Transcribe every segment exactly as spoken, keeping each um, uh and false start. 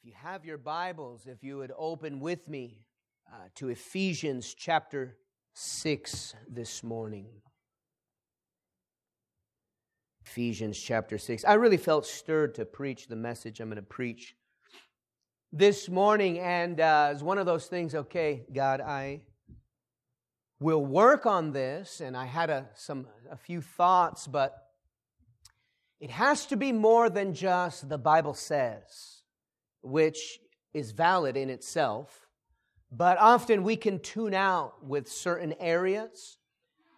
If you have your Bibles, if you would open with me uh, to Ephesians chapter six this morning. Ephesians chapter six. I really felt stirred to preach the message I'm going to preach this morning, and uh, it's one of those things, okay, God, I will work on this, and I had a, some, a few thoughts, but it has to be more than just the Bible says, which is valid in itself, but often we can tune out with certain areas,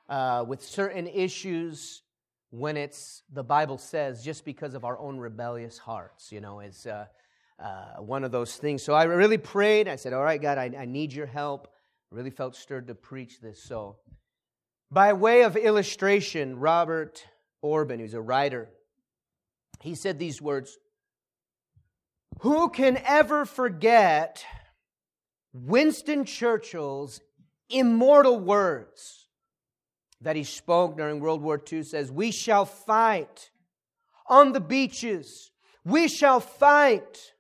uh, with certain issues when it's, the Bible says, just because of our own rebellious hearts, you know, it's uh, uh, one of those things. So I really prayed. I said, all right, God, I, I need your help. I really felt stirred to preach this. So by way of illustration, Robert Orban, who's a writer, he said these words: "Who can ever forget Winston Churchill's immortal words that he spoke during World War Two? Says, we shall fight on the beaches. We shall fight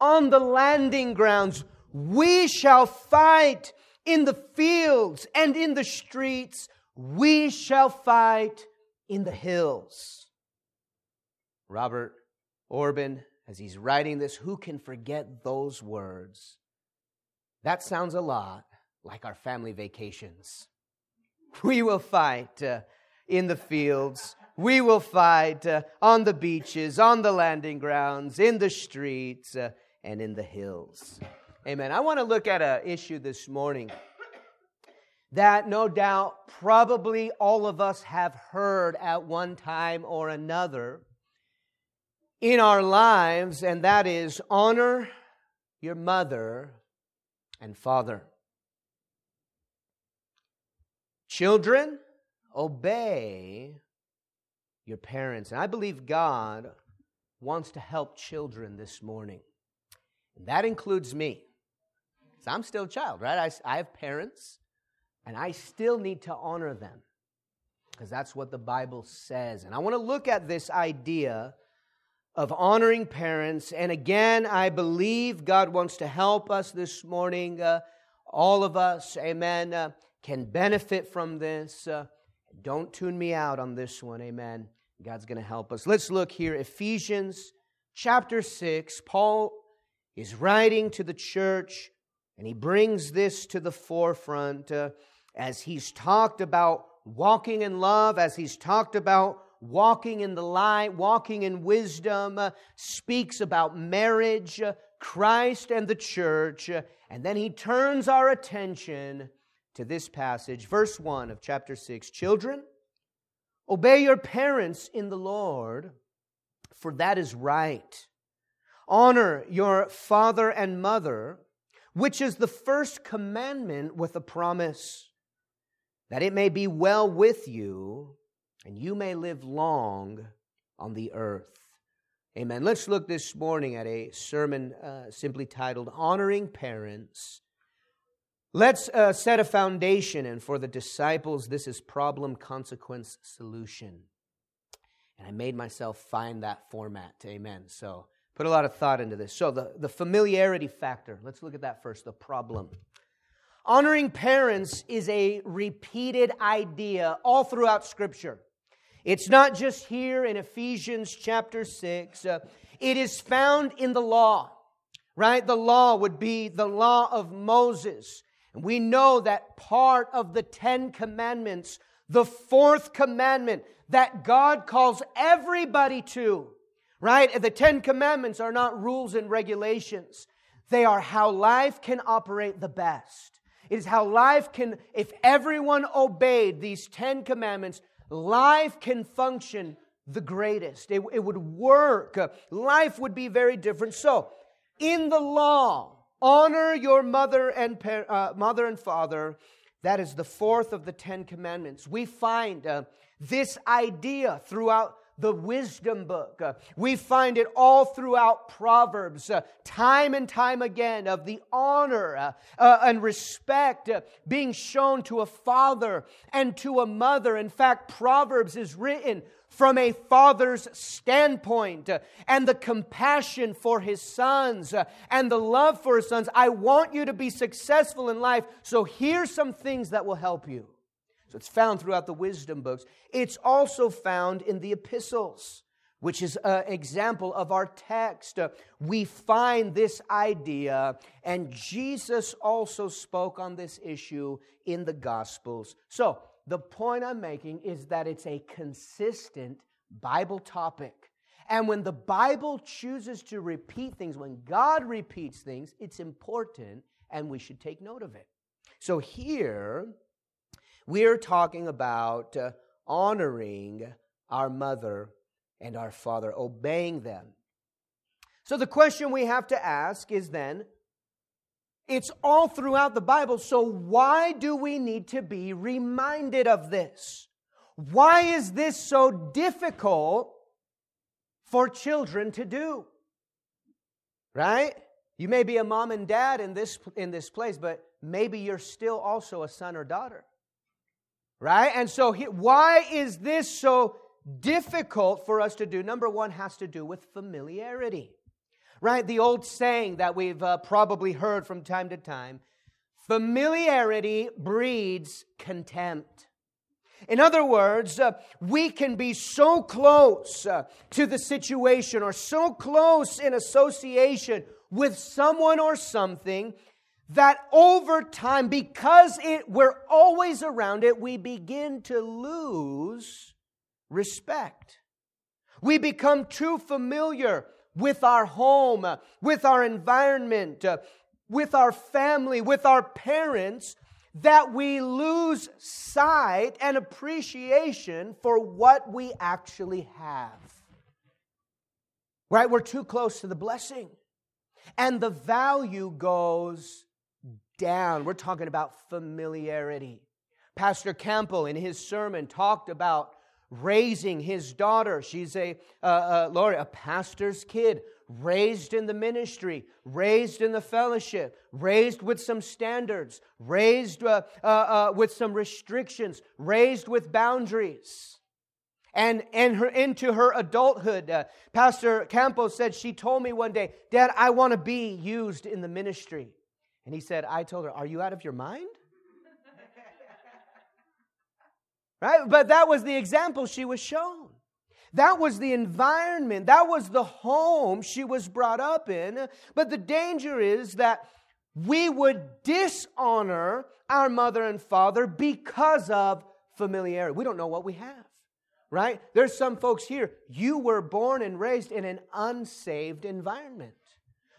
on the landing grounds. We shall fight in the fields and in the streets. We shall fight in the hills." Robert Orban, as he's writing this, who can forget those words? That sounds a lot like our family vacations. We will fight uh, in the fields. We will fight uh, on the beaches, on the landing grounds, in the streets, uh, and in the hills. Amen. I want to look at an issue this morning that no doubt probably all of us have heard at one time or another in our lives, and that is, honor your mother and father. Children, obey your parents. And I believe God wants to help children this morning. And that includes me. So I'm still a child, right? I, I have parents, and I still need to honor them, because that's what the Bible says. And I want to look at this idea of honoring parents. And again, I believe God wants to help us this morning. Uh, all of us, amen, uh, can benefit from this. Uh, don't tune me out on this one, amen. God's going to help us. Let's look here. Ephesians chapter six. Paul is writing to the church, and he brings this to the forefront uh, as he's talked about walking in love, as he's talked about walking in the light, walking in wisdom, uh, speaks about marriage, uh, Christ and the church. Uh, and then he turns our attention to this passage, verse one of chapter six. "Children, obey your parents in the Lord, for that is right. Honor your father and mother, which is the first commandment with a promise, that it may be well with you, and you may live long on the earth." Amen. Let's look this morning at a sermon uh, simply titled, Honoring Parents. Let's uh, set a foundation, and for the disciples, this is problem, consequence, solution. And I made myself find that format. Amen. So put a lot of thought into this. So the, the familiarity factor, let's look at that first, the problem. Honoring parents is a repeated idea all throughout Scripture. It's not just here in Ephesians chapter six. Uh, it is found in the law, right? The law would be the law of Moses. And we know that part of the Ten Commandments, the fourth commandment that God calls everybody to, right? The Ten Commandments are not rules and regulations. They are how life can operate the best. It is how life can, if everyone obeyed these Ten Commandments, life can function the greatest. It, it would work. Life would be very different. So, in the law, honor your mother and par- uh, mother and father. That is the fourth of the Ten Commandments. We find uh, this idea throughout the wisdom book. Uh, we find it all throughout Proverbs, uh, time and time again, of the honor uh, uh, and respect uh, being shown to a father and to a mother. In fact, Proverbs is written from a father's standpoint and the compassion for his sons and the love for his sons. I want you to be successful in life, so here's some things that will help you. So it's found throughout the wisdom books. It's also found in the epistles, which is an example of our text. We find this idea, and Jesus also spoke on this issue in the Gospels. So, the point I'm making is that it's a consistent Bible topic. And when the Bible chooses to repeat things, when God repeats things, it's important and we should take note of it. So here, we're talking about uh, honoring our mother and our father, obeying them. So the question we have to ask is then, it's all throughout the Bible, so why do we need to be reminded of this? Why is this so difficult for children to do? Right? You may be a mom and dad in this in this place, but maybe you're still also a son or daughter. Right? And so he, why is this so difficult for us to do? Number one has to do with familiarity. Right, the old saying that we've uh, probably heard from time to time, familiarity breeds contempt. In other words, uh, we can be so close uh, to the situation or so close in association with someone or something that over time, because it, we're always around it, we begin to lose respect. We become too familiar with our home, with our environment, with our family, with our parents, that we lose sight and appreciation for what we actually have. Right? We're too close to the blessing. And the value goes down. We're talking about familiarity. Pastor Campbell, in his sermon, talked about raising his daughter. She's a, uh, uh, Lori, a pastor's kid, raised in the ministry, raised in the fellowship, raised with some standards, raised uh, uh, uh, with some restrictions, raised with boundaries. And, and her, into her adulthood, uh, Pastor Campos said, she told me one day, "Dad, I want to be used in the ministry." And he said, I told her, "Are you out of your mind?" Right? But that was the example she was shown. That was the environment. That was the home she was brought up in. But the danger is that we would dishonor our mother and father because of familiarity. We don't know what we have, right? There's some folks here, you were born and raised in an unsaved environment.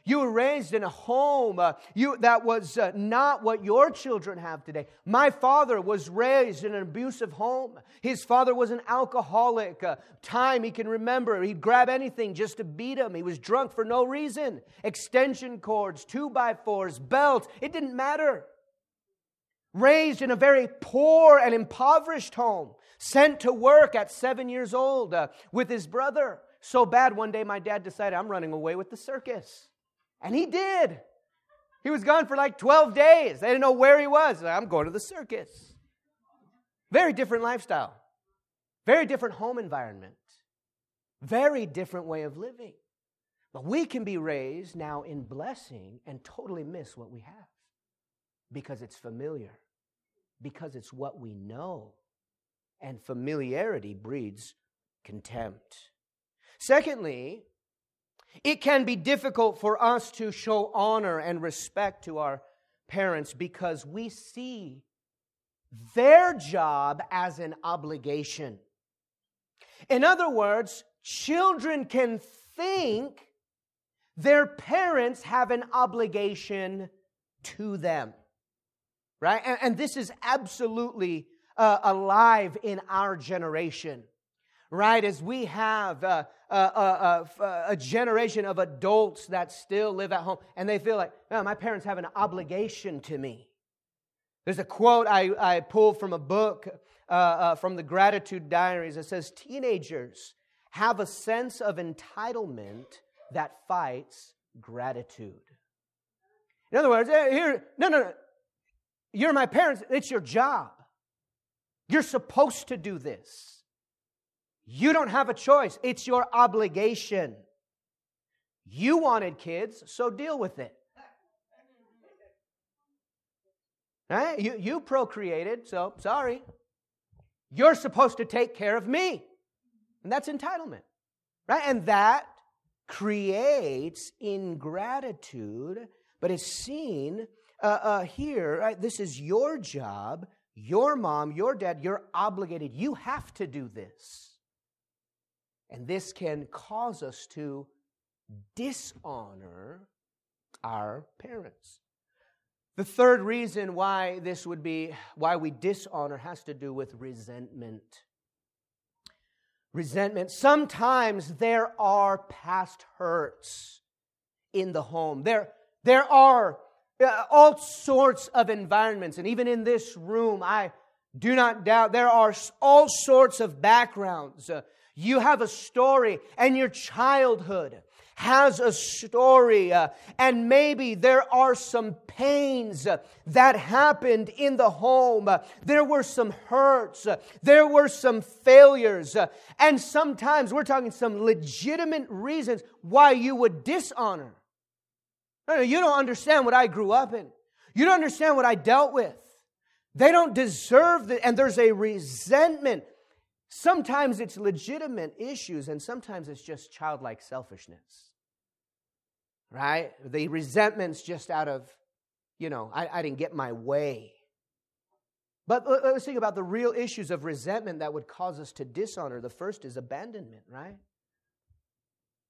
You were raised in a home uh, you, that was uh, not what your children have today. My father was raised in an abusive home. His father was an alcoholic. Uh, time he can remember, he'd grab anything just to beat him. He was drunk for no reason. Extension cords, two by fours, belts. It didn't matter. Raised in a very poor and impoverished home. Sent to work at seven years old uh, with his brother. So bad one day my dad decided, "I'm running away with the circus." And he did. He was gone for like twelve days. They didn't know where he was. "I'm going to the circus." Very different lifestyle. Very different home environment. Very different way of living. But we can be raised now in blessing and totally miss what we have. Because it's familiar. Because it's what we know. And familiarity breeds contempt. Secondly, it can be difficult for us to show honor and respect to our parents because we see their job as an obligation. In other words, children can think their parents have an obligation to them, right? And, and this is absolutely uh, alive in our generation. Right, as we have uh, uh, uh, uh, a generation of adults that still live at home, and they feel like, "Oh, my parents have an obligation to me." There's a quote I, I pulled from a book uh, uh, from the Gratitude Diaries that says, "Teenagers have a sense of entitlement that fights gratitude." In other words, hey, here, no, no, no, you're my parents. It's your job. You're supposed to do this. You don't have a choice. It's your obligation. You wanted kids, so deal with it. Right? You, you procreated, so sorry. You're supposed to take care of me. And that's entitlement. Right? And that creates ingratitude, but it's seen uh, uh, here. Right? This is your job, your mom, your dad, you're obligated. You have to do this. And this can cause us to dishonor our parents. The third reason why this would be, why we dishonor has to do with resentment. Resentment. Sometimes there are past hurts in the home. There, there are all sorts of environments. And even in this room, I do not doubt there are all sorts of backgrounds. You have a story, and your childhood has a story, uh, and maybe there are some pains uh, that happened in the home. Uh, there were some hurts. Uh, there were some failures. Uh, and sometimes we're talking some legitimate reasons why you would dishonor. No, no, you don't understand what I grew up in. You don't understand what I dealt with. They don't deserve it, and there's a resentment. Sometimes it's legitimate issues, and sometimes it's just childlike selfishness, right? The resentment's just out of, you know, I, I didn't get my way. But let's think about the real issues of resentment that would cause us to dishonor. The first is abandonment, right?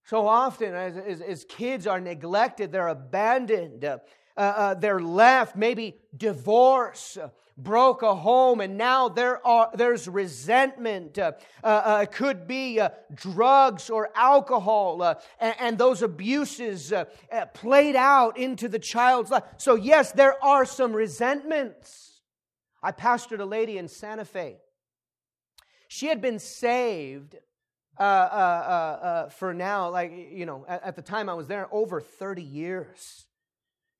So often as, as, as kids are neglected, they're abandoned, uh, uh, they're left, maybe divorce, uh, broke a home, and now there are there's resentment. Uh, uh, it could be uh, drugs or alcohol, uh, and, and those abuses uh, uh, played out into the child's life. So yes, there are some resentments. I pastored a lady in Santa Fe. She had been saved uh, uh, uh, uh, for now, like you know, at, at the time I was there, over thirty years.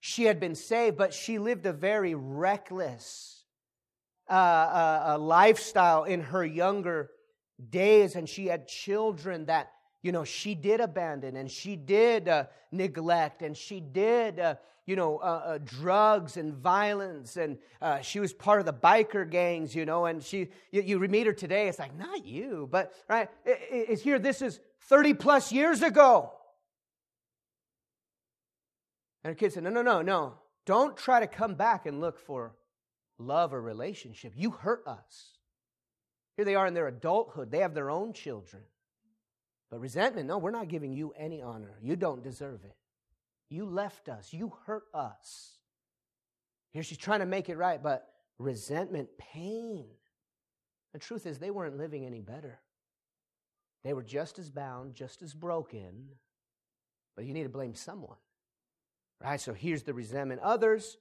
She had been saved, but she lived a very reckless Uh, a, a lifestyle in her younger days, and she had children that, you know, she did abandon, and she did uh, neglect, and she did, uh, you know, uh, uh, drugs and violence, and uh, she was part of the biker gangs, you know, and she, you, you meet her today, it's like, not you, but, right, it, it, it's here, this is thirty plus years ago. And her kid said, no, no, no, no, don't try to come back and look for love or relationship. You hurt us. Here they are in their adulthood. They have their own children. But resentment, no, we're not giving you any honor. You don't deserve it. You left us. You hurt us. Here she's trying to make it right, but resentment, pain. The truth is they weren't living any better. They were just as bound, just as broken. But you need to blame someone. Right? So here's the resentment. Others,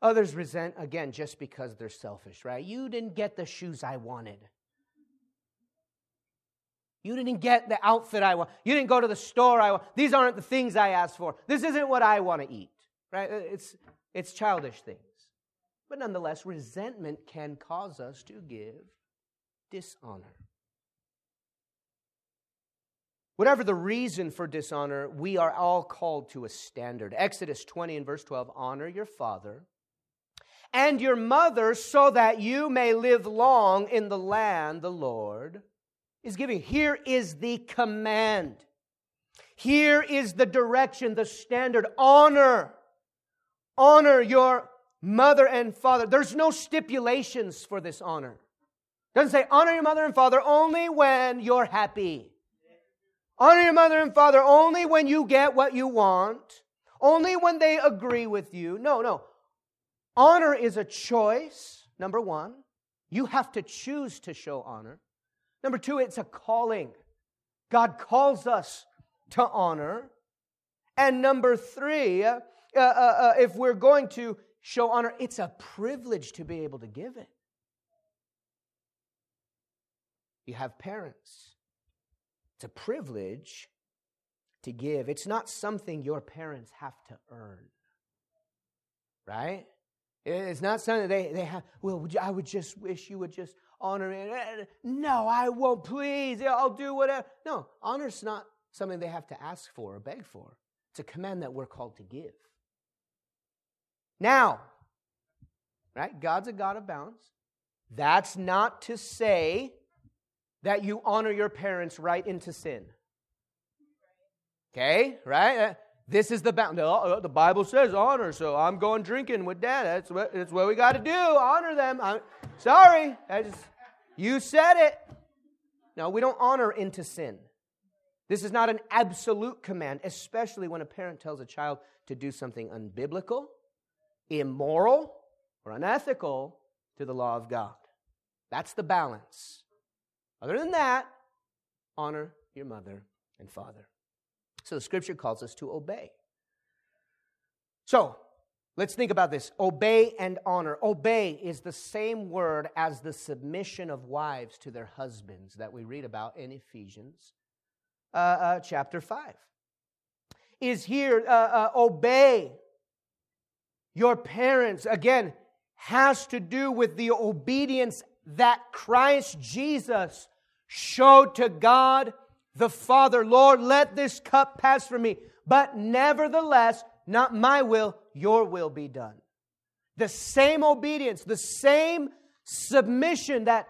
Others resent, again, just because they're selfish, right? You didn't get the shoes I wanted. You didn't get the outfit I want. You didn't go to the store I want. These aren't the things I asked for. This isn't what I want to eat, right? It's, it's childish things. But nonetheless, resentment can cause us to give dishonor. Whatever the reason for dishonor, we are all called to a standard. Exodus twenty and verse twelve, honor your father and your mother so that you may live long in the land the Lord is giving. Here is the command. Here is the direction, the standard. Honor. Honor your mother and father. There's no stipulations for this honor. It doesn't say honor your mother and father only when you're happy. Honor your mother and father only when you get what you want. Only when they agree with you. No, no. Honor is a choice, number one. You have to choose to show honor. Number two, it's a calling. God calls us to honor. And number three, uh, uh, uh, if we're going to show honor, it's a privilege to be able to give it. You have parents. It's a privilege to give. It's not something your parents have to earn, right? It's not something that they, they have, well, would you, I would just wish you would just honor me. No, I won't, please. I'll do whatever. No, honor's not something they have to ask for or beg for. It's a command that we're called to give. Now, right? God's a God of bounds. That's not to say that you honor your parents right into sin. Okay, right? This is the bound. The Bible says honor, so I'm going drinking with Dad. That's what, that's what we got to do. Honor them. I'm sorry. I just, you said it. No, we don't honor into sin. This is not an absolute command, especially when a parent tells a child to do something unbiblical, immoral, or unethical to the law of God. That's the balance. Other than that, honor your mother and father. So the Scripture calls us to obey. So let's think about this. Obey and honor. Obey is the same word as the submission of wives to their husbands that we read about in Ephesians uh, uh, chapter five. Is here, uh, uh, obey your parents, again, has to do with the obedience that Christ Jesus showed to God the Father. Lord, let this cup pass from me, but nevertheless, not my will, your will be done. The same obedience, the same submission that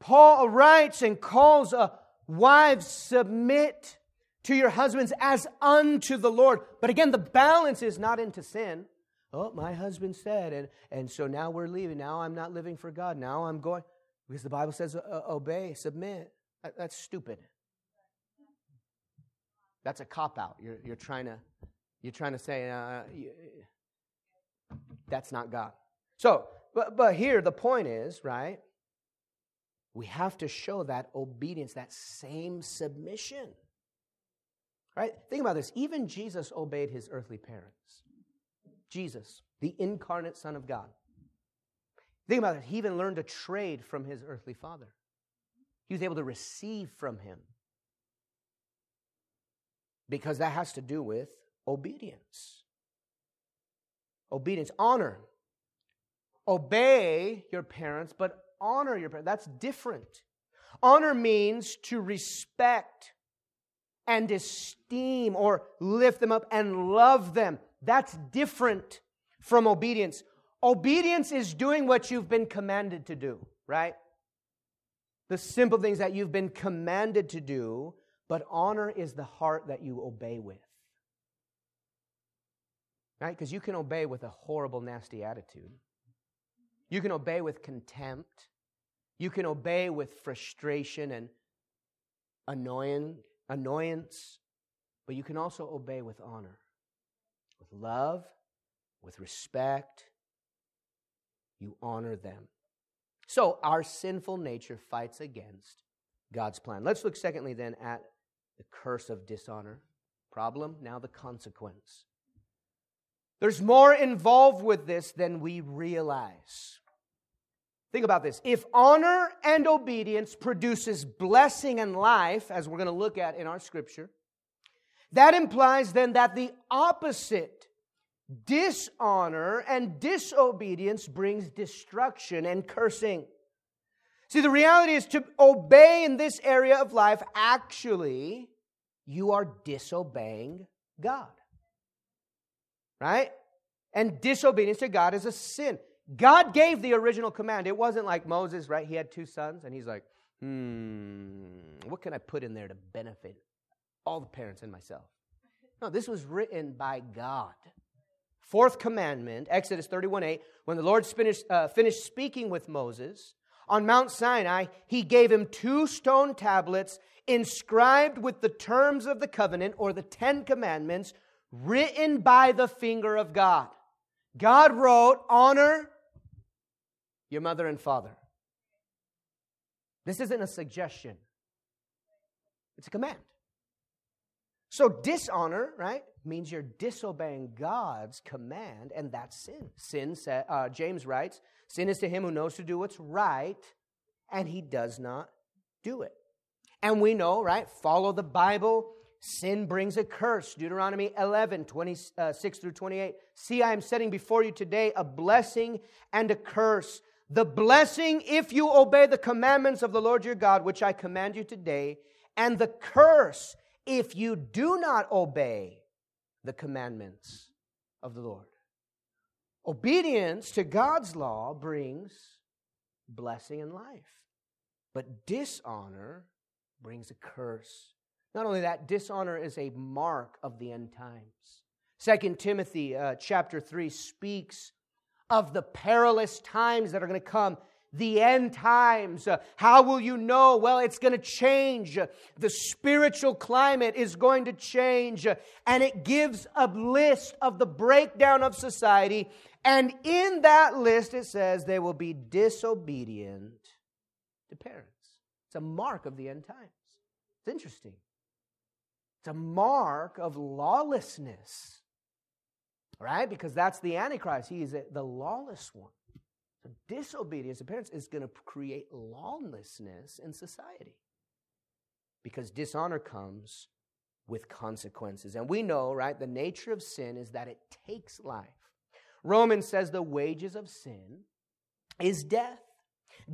Paul writes and calls a wives, submit to your husbands as unto the Lord. But again, the balance is not into sin. Oh, my husband said, and, and so now we're leaving. Now I'm not living for God. Now I'm going, because the Bible says uh, obey, submit. That, that's stupid. That's a cop-out. You're, you're, trying to, you're trying to say, uh, you, that's not God. So, but, but here the point is, right, we have to show that obedience, that same submission. Right? Think about this. Even Jesus obeyed his earthly parents. Jesus, the incarnate Son of God. Think about it. He even learned to trade from his earthly father. He was able to receive from him. Because that has to do with obedience. Obedience, honor. Obey your parents, but honor your parents. That's different. Honor means to respect and esteem or lift them up and love them. That's different from obedience. Obedience is doing what you've been commanded to do, right? The simple things that you've been commanded to do, but honor is the heart that you obey with. Right? Because you can obey with a horrible, nasty attitude. You can obey with contempt. You can obey with frustration and annoying, annoyance. But you can also obey with honor. With love, with respect, you honor them. So our sinful nature fights against God's plan. Let's look secondly then at the curse of dishonor. Problem, now the consequence. There's more involved with this than we realize. Think about this. If honor and obedience produces blessing and life, as we're going to look at in our Scripture, that implies then that the opposite, dishonor and disobedience, brings destruction and cursing. See, the reality is to obey in this area of life, actually, you are disobeying God. Right? And disobedience to God is a sin. God gave the original command. It wasn't like Moses, right? He had two sons, and he's like, hmm, what can I put in there to benefit all the parents and myself? No, this was written by God. Fourth commandment, Exodus thirty-one eight, when the Lord finished, uh, finished speaking with Moses on Mount Sinai, He gave him two stone tablets inscribed with the terms of the covenant, or the Ten Commandments, written by the finger of God. God wrote, honor your mother and father. This isn't a suggestion. It's a command. So dishonor, right, means you're disobeying God's command, and that's sin. Sin, uh, James writes, sin is to him who knows to do what's right, and he does not do it. And we know, right, follow the Bible, Sin brings a curse. Deuteronomy eleven, twenty-six through twenty-eight. See, I am setting before you today a blessing and a curse. The blessing if you obey the commandments of the Lord your God, which I command you today, and the curse if you do not obey the commandments of the Lord. Obedience to God's law brings blessing and life, but dishonor brings a curse. Not only that, dishonor is a mark of the end times. Second Timothy uh, chapter three speaks of the perilous times that are going to come. The end times. Uh, how will you know? Well, it's going to change. Uh, the spiritual climate is going to change. Uh, and it gives a list of the breakdown of society. And in that list it says they will be disobedient to parents. It's a mark of the end times. It's interesting. It's a mark of lawlessness, right? Because that's the Antichrist. He is the lawless one. So disobedience to parents is going to create lawlessness in society because dishonor comes with consequences. And we know, right, the nature of sin is that it takes life. Romans says the wages of sin is death.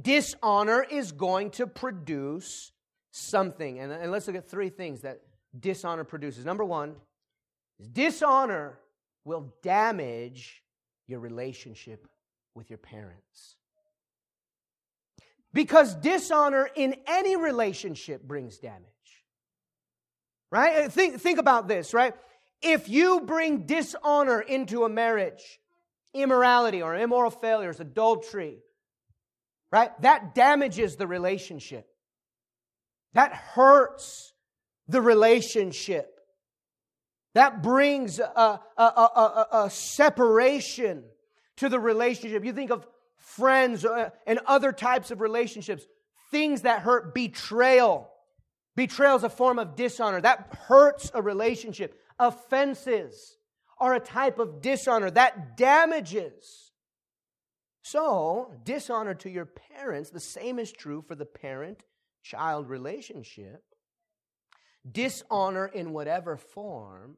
Dishonor is going to produce something. And, and let's look at three things that dishonor produces. Number one, dishonor will damage your relationship with your parents. Because dishonor in any relationship brings damage. Right? Think, think about this, right? If you bring dishonor into a marriage, immorality or immoral failures, adultery, right? That damages the relationship. That hurts the relationship. That brings a, a, a, a, a separation to the relationship. You think of friends and other types of relationships. Things that hurt, betrayal. Betrayal is a form of dishonor. That hurts a relationship. Offenses are a type of dishonor. That damages. So, dishonor to your parents, the same is true for the parent-child relationship. Dishonor in whatever form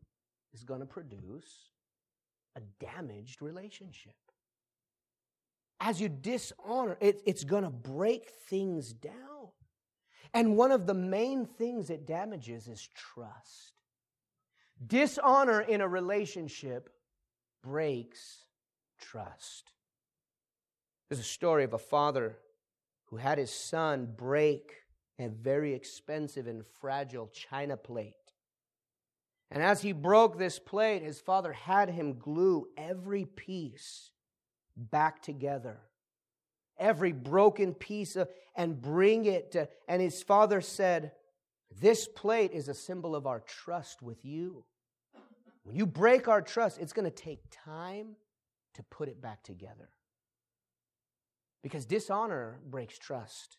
is going to produce a damaged relationship. As you dishonor, it, it's going to break things down. And one of the main things it damages is trust. Dishonor in a relationship breaks trust. There's a story of a father who had his son break a very expensive and fragile china plate. And as he broke this plate, his father had him glue every piece back together. Every broken piece of, and bring it. To, and his father said, this plate is a symbol of our trust with you. When you break our trust, it's going to take time to put it back together. Because dishonor breaks trust.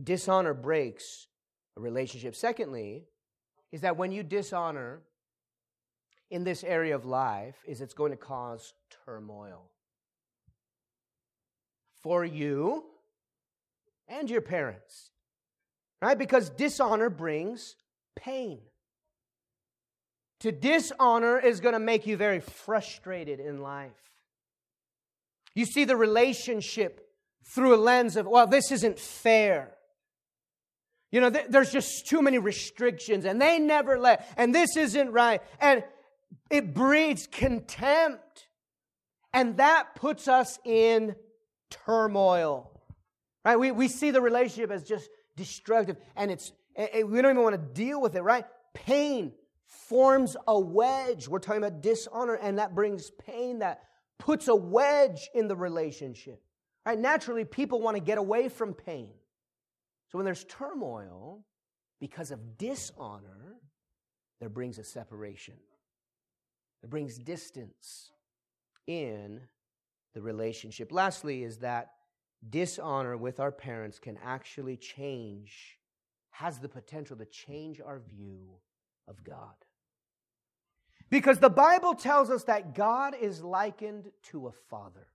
Dishonor breaks a relationship. Secondly, is that when you dishonor in this area of life, is it's going to cause turmoil for you and your parents, right? Because dishonor brings pain. To dishonor is going to make you very frustrated in life. You see the relationship through a lens of, well, this isn't fair. You know, th- there's just too many restrictions, and they never let, and this isn't right. And it breeds contempt, and that puts us in turmoil, right? We we see the relationship as just destructive, and it's it, we don't even want to deal with it, right? Pain forms a wedge. We're talking about dishonor, and that brings pain that puts a wedge in the relationship, right? Naturally, people want to get away from pain. So when there's turmoil, because of dishonor, there brings a separation. It brings distance in the relationship. Lastly, is that dishonor with our parents can actually change, has the potential to change our view of God. Because the Bible tells us that God is likened to a father.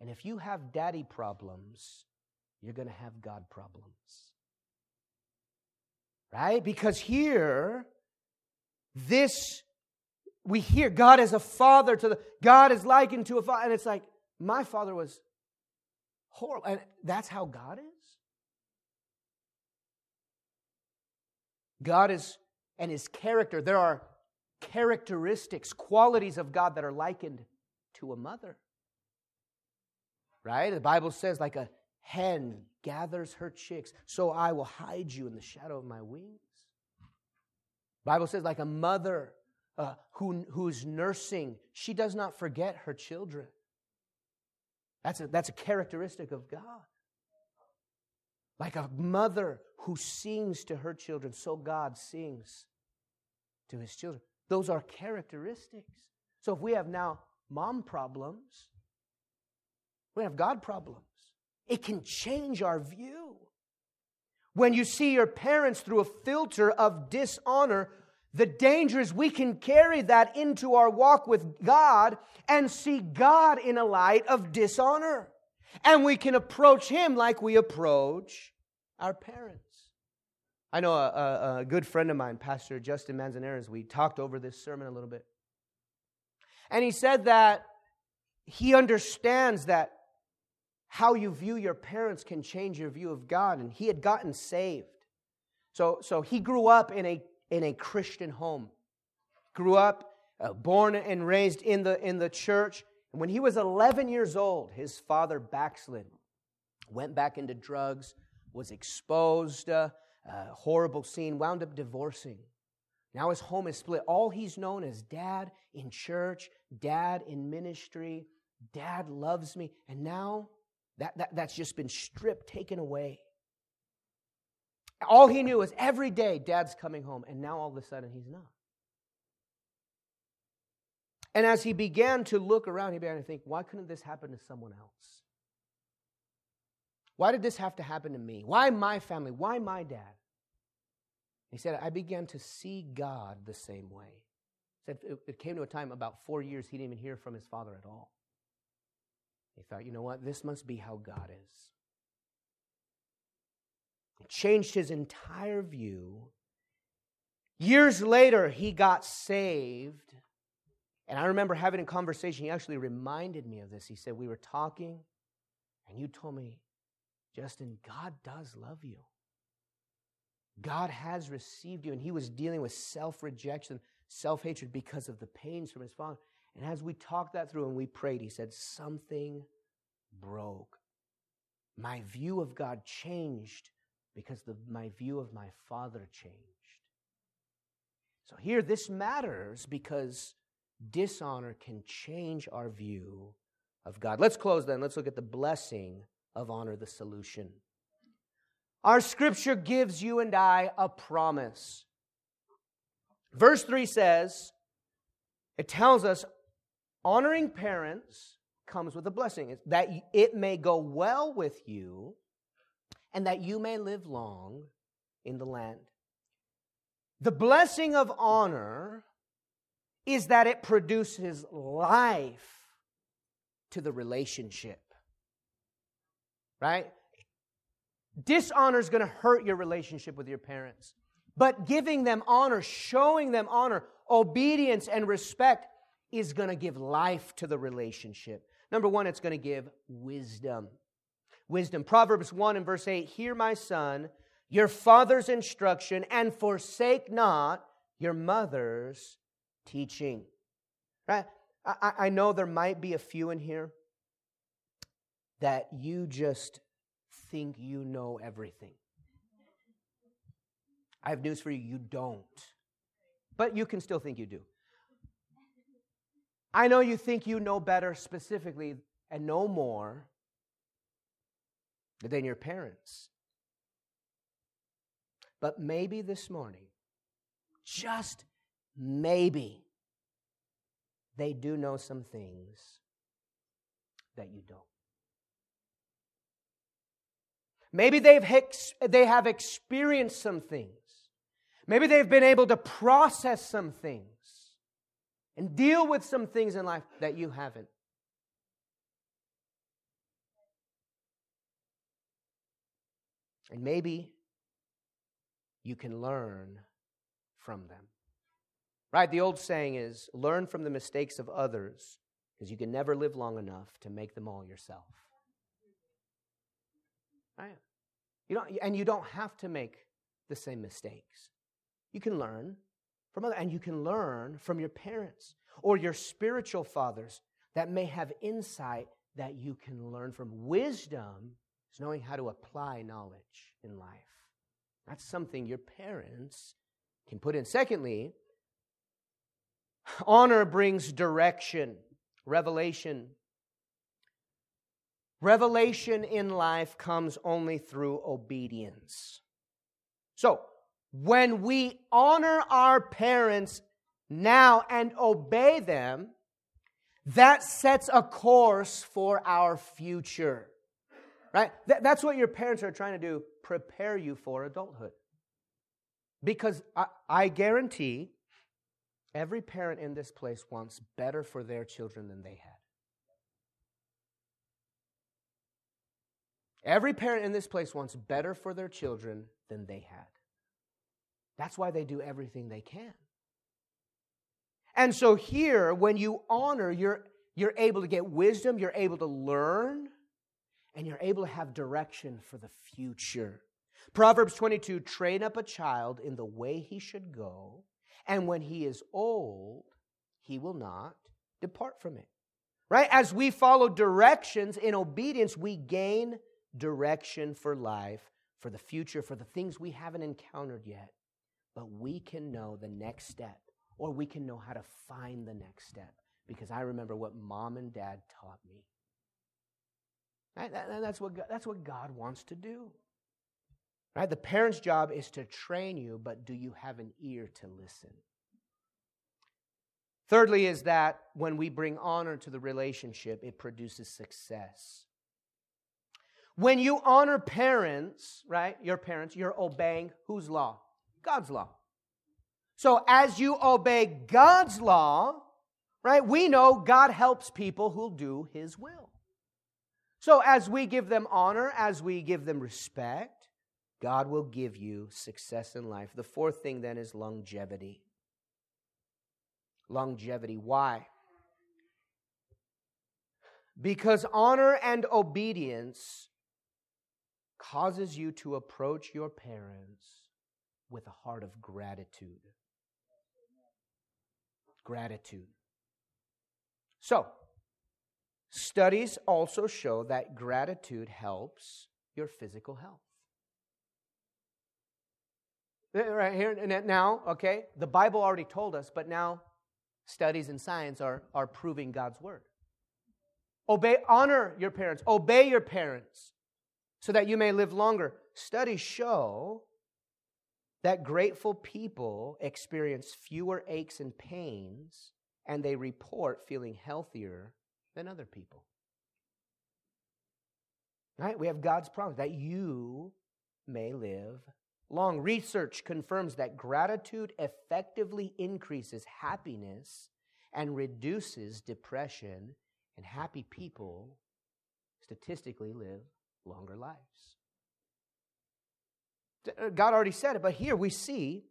And if you have daddy problems, you're going to have God problems. right? Because here, this, we hear God as a father to the, God is likened to a father. And it's like, my father was horrible. And that's how God is? God is, and His character, there are characteristics, qualities of God that are likened to a mother. Right? The Bible says, like a hen gathers her chicks, so I will hide you in the shadow of my wings. The Bible says, like a mother uh, who who is nursing, she does not forget her children. That's a, that's a characteristic of God. Like a mother who sings to her children, so God sings to His children. Those are characteristics. So if we have now mom problems, we have God problems. It can change our view. When you see your parents through a filter of dishonor, the danger is we can carry that into our walk with God and see God in a light of dishonor. And we can approach Him like we approach our parents. I know a, a, a good friend of mine, Pastor Justin Manzanares, we talked over this sermon a little bit. And he said that he understands that how you view your parents can change your view of God. And he had gotten saved. So, so he grew up in a, in a Christian home. Grew up, uh, born and raised in the, in the church. And when he was eleven years old, his father backslid. Went back into drugs, was exposed, uh, uh, horrible scene, wound up divorcing. Now his home is split. All he's known is dad in church, dad in ministry, dad loves me. And now... That, that, that's just been stripped, taken away. All he knew was every day dad's coming home, and now all of a sudden he's not. And as he began to look around, he began to think, why couldn't this happen to someone else? Why did this have to happen to me? Why my family? Why my dad? He said, I began to see God the same way. He said it, it came to a time about four years he didn't even hear from his father at all. He thought, you know what? This must be how God is. It changed his entire view. Years later, he got saved. And I remember having a conversation. He actually reminded me of this. He said, we were talking, and you told me, Justin, God does love you. God has received you. And he was dealing with self-rejection, self-hatred because of the pains from his father. And as we talked that through and we prayed, he said, something broke. My view of God changed because the, my view of my father changed. So here, this matters because dishonor can change our view of God. Let's close then. Let's look at the blessing of honor, the solution. Our scripture gives you and I a promise. Verse three says, it tells us, honoring parents comes with a blessing, that it may go well with you and that you may live long in the land. The blessing of honor is that it produces life to the relationship, right? Dishonor is going to hurt your relationship with your parents, but giving them honor, showing them honor, obedience, and respect is going to give life to the relationship. Number one, it's going to give wisdom. Wisdom. Proverbs one and verse eight, hear, my son, your father's instruction, and forsake not your mother's teaching. Right? I, I know there might be a few in here that you just think you know everything. I have news for you. You don't. But you can still think you do. I know you think you know better specifically and know more than your parents. But maybe this morning, just maybe, they do know some things that you don't. Maybe they've ex- they have experienced some things. Maybe they've been able to process some things and deal with some things in life that you haven't. And maybe you can learn from them. Right? The old saying is, learn from the mistakes of others, because you can never live long enough to make them all yourself. Right? You don't, and you don't have to make the same mistakes. You can learn from others, and you can learn from your parents or your spiritual fathers that may have insight that you can learn from. Wisdom is knowing how to apply knowledge in life. That's something your parents can put in. Secondly, honor brings direction, revelation. Revelation in life comes only through obedience. So, when we honor our parents now and obey them, that sets a course for our future, right? Th- that's what your parents are trying to do, prepare you for adulthood. Because I, I guarantee every parent in this place wants better for their children than they had. Every parent in this place wants better for their children than they had. That's why they do everything they can. And so here, when you honor, you're, you're able to get wisdom, you're able to learn, and you're able to have direction for the future. Proverbs twenty-two, train up a child in the way he should go, and when he is old, he will not depart from it. Right? As we follow directions in obedience, we gain direction for life, for the future, for the things we haven't encountered yet. But we can know the next step, or we can know how to find the next step, because I remember what mom and dad taught me. Right? That's what God, that's what God wants to do. Right? The parent's job is to train you, but do you have an ear to listen? Thirdly is that when we bring honor to the relationship, it produces success. When you honor parents, right, your parents, you're obeying whose law? God's law. So as you obey God's law, right, we know God helps people who do His will. So as we give them honor, as we give them respect, God will give you success in life. The fourth thing then is longevity. Longevity. Why? Because honor and obedience causes you to approach your parents with a heart of gratitude. Gratitude. So, studies also show that gratitude helps your physical health. Right here and now, okay, the Bible already told us, but now studies and science are, are proving God's word. Obey, honor your parents, obey your parents so that you may live longer. Studies show that grateful people experience fewer aches and pains, and they report feeling healthier than other people. Right? We have God's promise that you may live long. Research confirms that gratitude effectively increases happiness and reduces depression, and happy people statistically live longer lives. God already said it, but here we see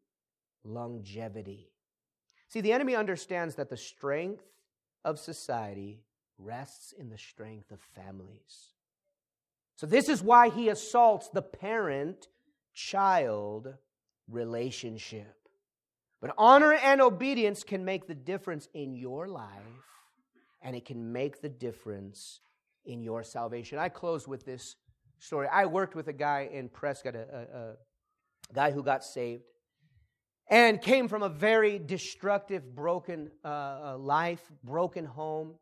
longevity. See, the enemy understands that the strength of society rests in the strength of families. So this is why he assaults the parent-child relationship. But honor and obedience can make the difference in your life, and it can make the difference in your salvation. I close with this story. I worked with a guy in Prescott, a, a, a guy who got saved and came from a very destructive, broken uh, life, broken home.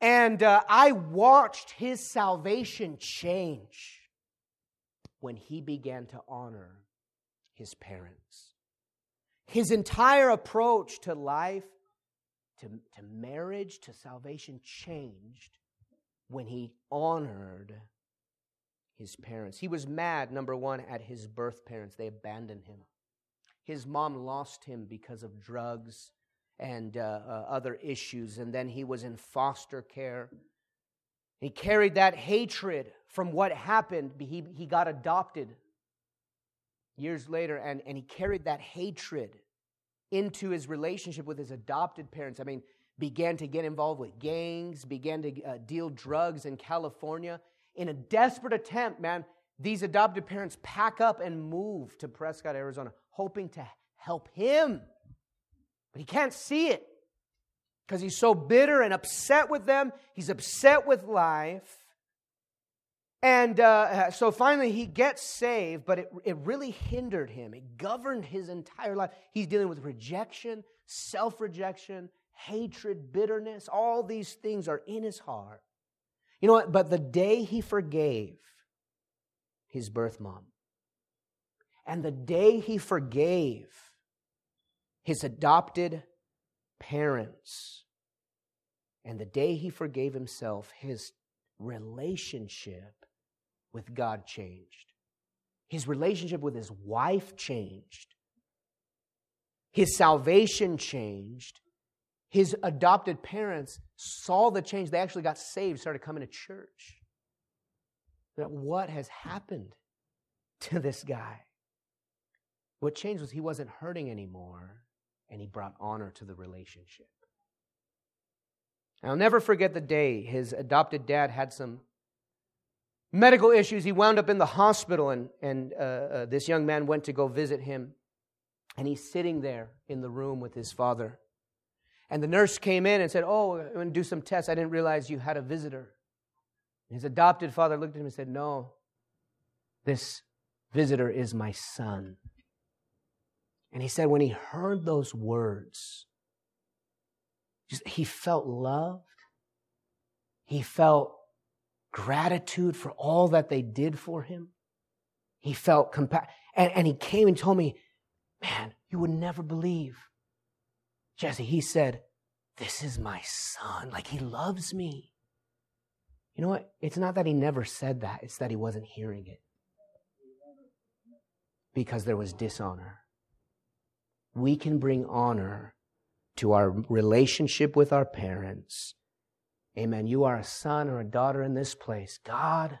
And uh, I watched his salvation change when he began to honor his parents. His entire approach to life, to, to marriage, to salvation changed when he honored his parents. He was mad, number one, at his birth parents. They abandoned him. His mom lost him because of drugs and uh, uh, other issues, and then he was in foster care. He carried that hatred from what happened. He, he got adopted years later, and, and he carried that hatred into his relationship with his adopted parents. I mean, began to get involved with gangs, began to uh, deal drugs in California. In a desperate attempt, man, these adopted parents pack up and move to Prescott, Arizona, hoping to help him. But he can't see it because he's so bitter and upset with them. He's upset with life. And uh, so finally he gets saved, but it, it really hindered him. It governed his entire life. He's dealing with rejection, self-rejection, hatred, bitterness. All these things are in his heart. You know what? But the day he forgave his birth mom, and the day he forgave his adopted parents, and the day he forgave himself, his relationship with God changed. His relationship with his wife changed. His salvation changed. His adopted parents saw the change. They actually got saved, started coming to church. What has happened to this guy? What changed was he wasn't hurting anymore, and he brought honor to the relationship. I'll never forget the day his adopted dad had some medical issues. He wound up in the hospital, and, and uh, uh, this young man went to go visit him, and he's sitting there in the room with his father. And the nurse came in and said, "Oh, I'm going to do some tests. I didn't realize you had a visitor." And his adopted father looked at him and said, "No, this visitor is my son." And he said when he heard those words, just, he felt loved. He felt gratitude for all that they did for him. He felt compassion. And, and he came and told me, "Man, you would never believe, Jesse," he said, "this is my son. Like, he loves me." You know what? It's not that he never said that. It's that he wasn't hearing it because there was dishonor. We can bring honor to our relationship with our parents. Amen. You are a son or a daughter in this place. God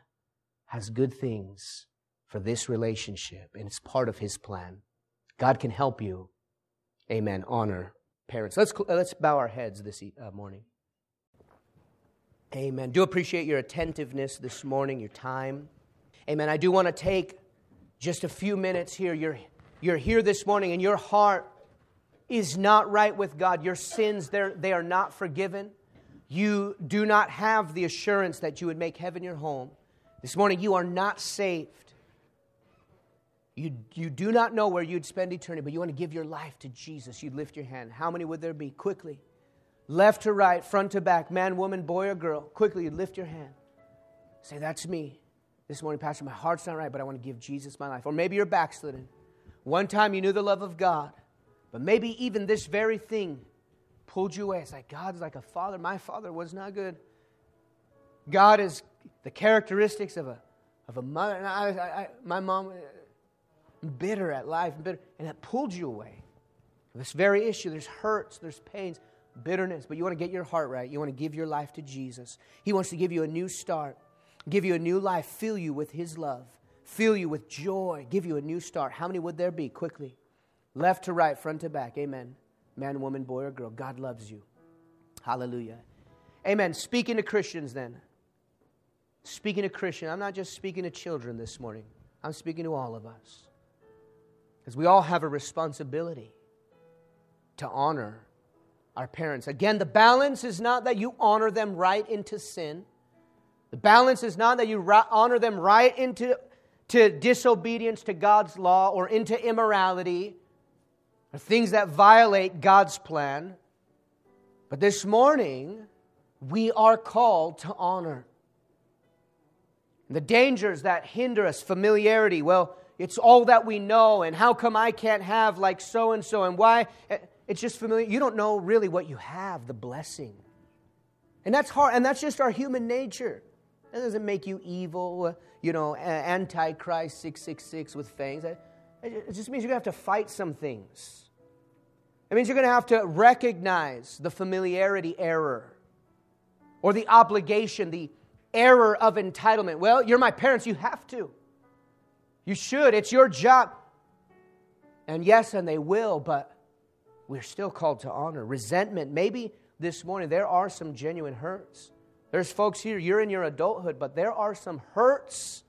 has good things for this relationship, and it's part of His plan. God can help you. Amen. Honor parents. Let's let's bow our heads this uh, morning. Amen. Do appreciate your attentiveness this morning, your time. Amen. I do want to take just a few minutes here. You're you're here this morning, and your heart is not right with God. Your sins, they're they are not forgiven. You do not have the assurance that you would make heaven your home. This morning, you are not saved. You, you do not know where you'd spend eternity, but you want to give your life to Jesus. You'd lift your hand. How many would there be? Quickly. Left to right, front to back, man, woman, boy, or girl. Quickly, you'd lift your hand. Say, "That's me. This morning, Pastor, my heart's not right, but I want to give Jesus my life." Or maybe you're backslidden. One time you knew the love of God, but maybe even this very thing pulled you away. It's like, God's like a father. My father was not good. God is the characteristics of a, of a mother. And I, I, I, my mom... bitter at life, bitter, and that pulled you away. This very issue, there's hurts, there's pains, bitterness, but you want to get your heart right. You want to give your life to Jesus. He wants to give you a new start, give you a new life, fill you with His love, fill you with joy, give you a new start. How many would there be? Quickly. Left to right, front to back. Amen. Man, woman, boy, or girl, God loves you. Hallelujah. Amen. Speaking to Christians then. Speaking to Christians. I'm not just speaking to children this morning. I'm speaking to all of us. Because we all have a responsibility to honor our parents. Again, the balance is not that you honor them right into sin. The balance is not that you honor them right into to disobedience to God's law or into immorality or things that violate God's plan. But this morning, we are called to honor. The dangers that hinder us, familiarity, well, it's all that we know, and how come I can't have like so-and-so, and why? It's just familiar. You don't know really what you have, the blessing. And that's hard, and that's just our human nature. That doesn't make you evil, you know, Antichrist six six six with fangs. It just means you're going to have to fight some things. It means you're going to have to recognize the familiarity error or the obligation, the error of entitlement. Well, you're my parents, you have to. You should. It's your job. And yes, and they will, but we're still called to honor. Resentment. Maybe this morning there are some genuine hurts. There's folks here, you're in your adulthood, but there are some hurts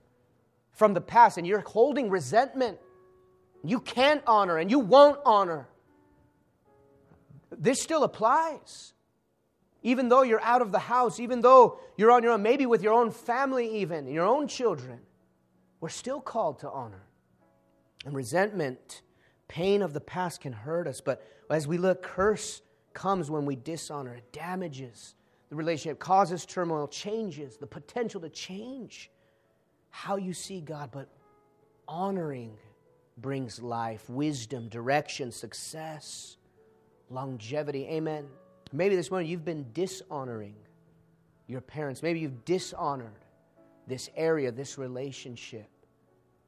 from the past, and you're holding resentment. You can't honor, and you won't honor. This still applies. Even though you're out of the house, even though you're on your own, maybe with your own family even, your own children, we're still called to honor. And resentment, pain of the past can hurt us, but as we look, curse comes when we dishonor. It damages the relationship, causes turmoil, changes the potential to change how you see God. But honoring brings life, wisdom, direction, success, longevity. Amen. Maybe this morning you've been dishonoring your parents. Maybe you've dishonored this area, this relationship.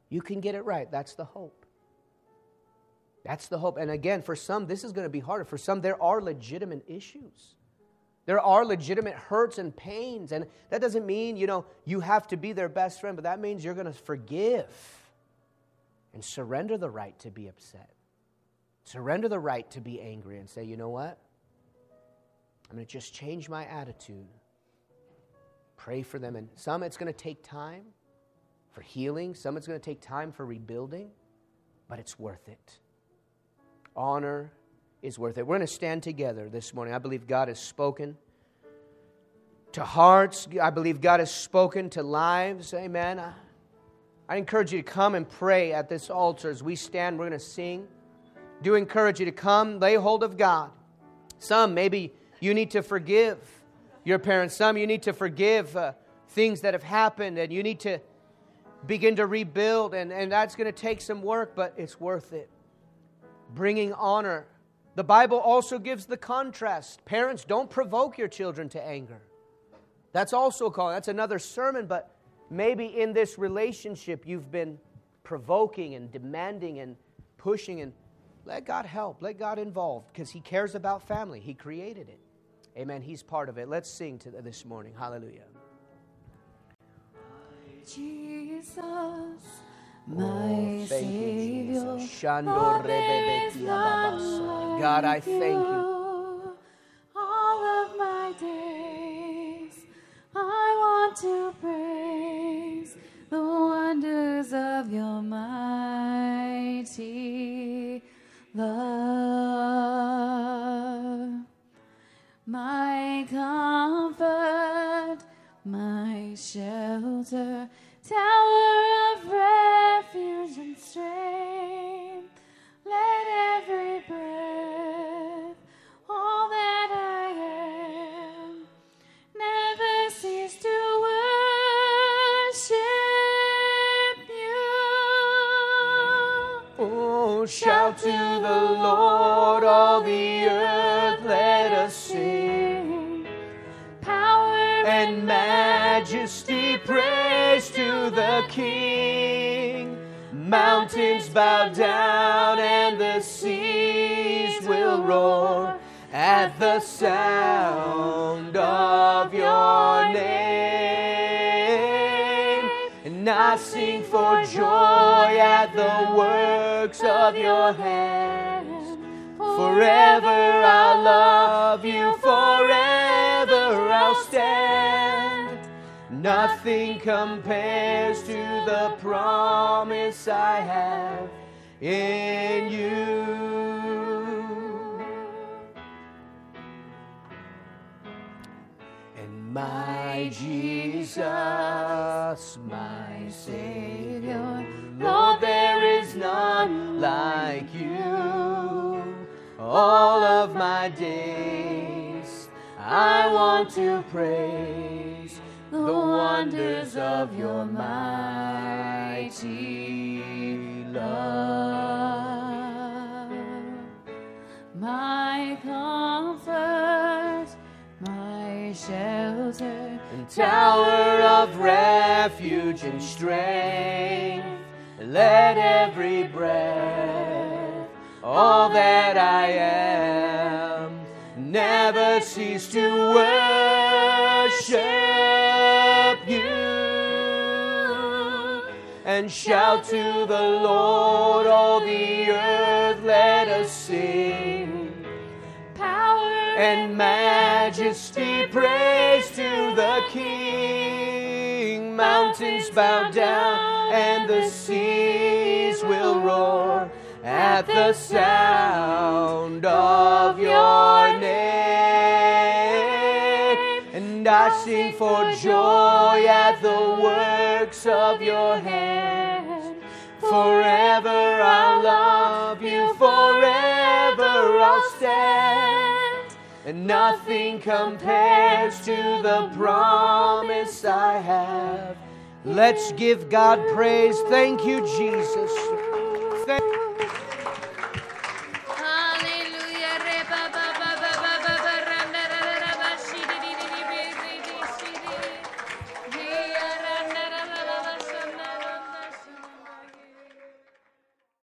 You can get it right. That's the hope. That's the hope. And again, for some, this is going to be harder. For some, there are legitimate issues. There are legitimate hurts and pains. And that doesn't mean, you know, you have to be their best friend, but that means you're going to forgive and surrender the right to be upset. Surrender the right to be angry and say, you know what? I'm going to just change my attitude. Pray for them. And some, it's going to take time for healing. Some, it's going to take time for rebuilding. But it's worth it. Honor is worth it. We're going to stand together this morning. I believe God has spoken to hearts. I believe God has spoken to lives. Amen. I, I encourage you to come and pray at this altar. As we stand, we're going to sing. Do encourage you to come. Lay hold of God. Some, maybe you need to forgive your parents. Some, you need to forgive uh, things that have happened, and you need to begin to rebuild, and, and that's going to take some work, but it's worth it. Bringing honor. The Bible also gives the contrast. Parents, don't provoke your children to anger. That's also called, that's another sermon, but maybe in this relationship you've been provoking and demanding and pushing, and let God help, let God involve, because He cares about family. He created it. Amen. He's part of it. Let's sing to this morning. Hallelujah. Jesus, my oh, thank you, Jesus. God, I thank you. All of my days, I want to praise the wonders of your mighty love. My comfort, my shelter, tower of refuge and strength. Let every breath, all that I am, never cease to worship you. Oh, shout to the Lord, all the earth, let us sing. Power and majesty, praise to the King. Mountains bow down and the seas will roar at the sound of your name. And I sing for joy at the works of your hands. Forever I'll love you, forever I'll stand. Nothing compares to the promise I have in you. And my Jesus, my Savior, Lord, there is none like you. All of my days, I want to praise the wonders of your mighty love. My comfort, my shelter, and tower of refuge and strength. Let every breath, all that I am, never cease to worship you. and shout to the Lord, all the earth let us sing. Power and majesty, praise to the King. Mountains bow down and the seas will roar at the sound of your name. And I sing for joy at the works of your hand. Forever I'll love you, forever I'll stand. And nothing compares to the promise I have. Let's give God praise. Thank you, Jesus. Thank you.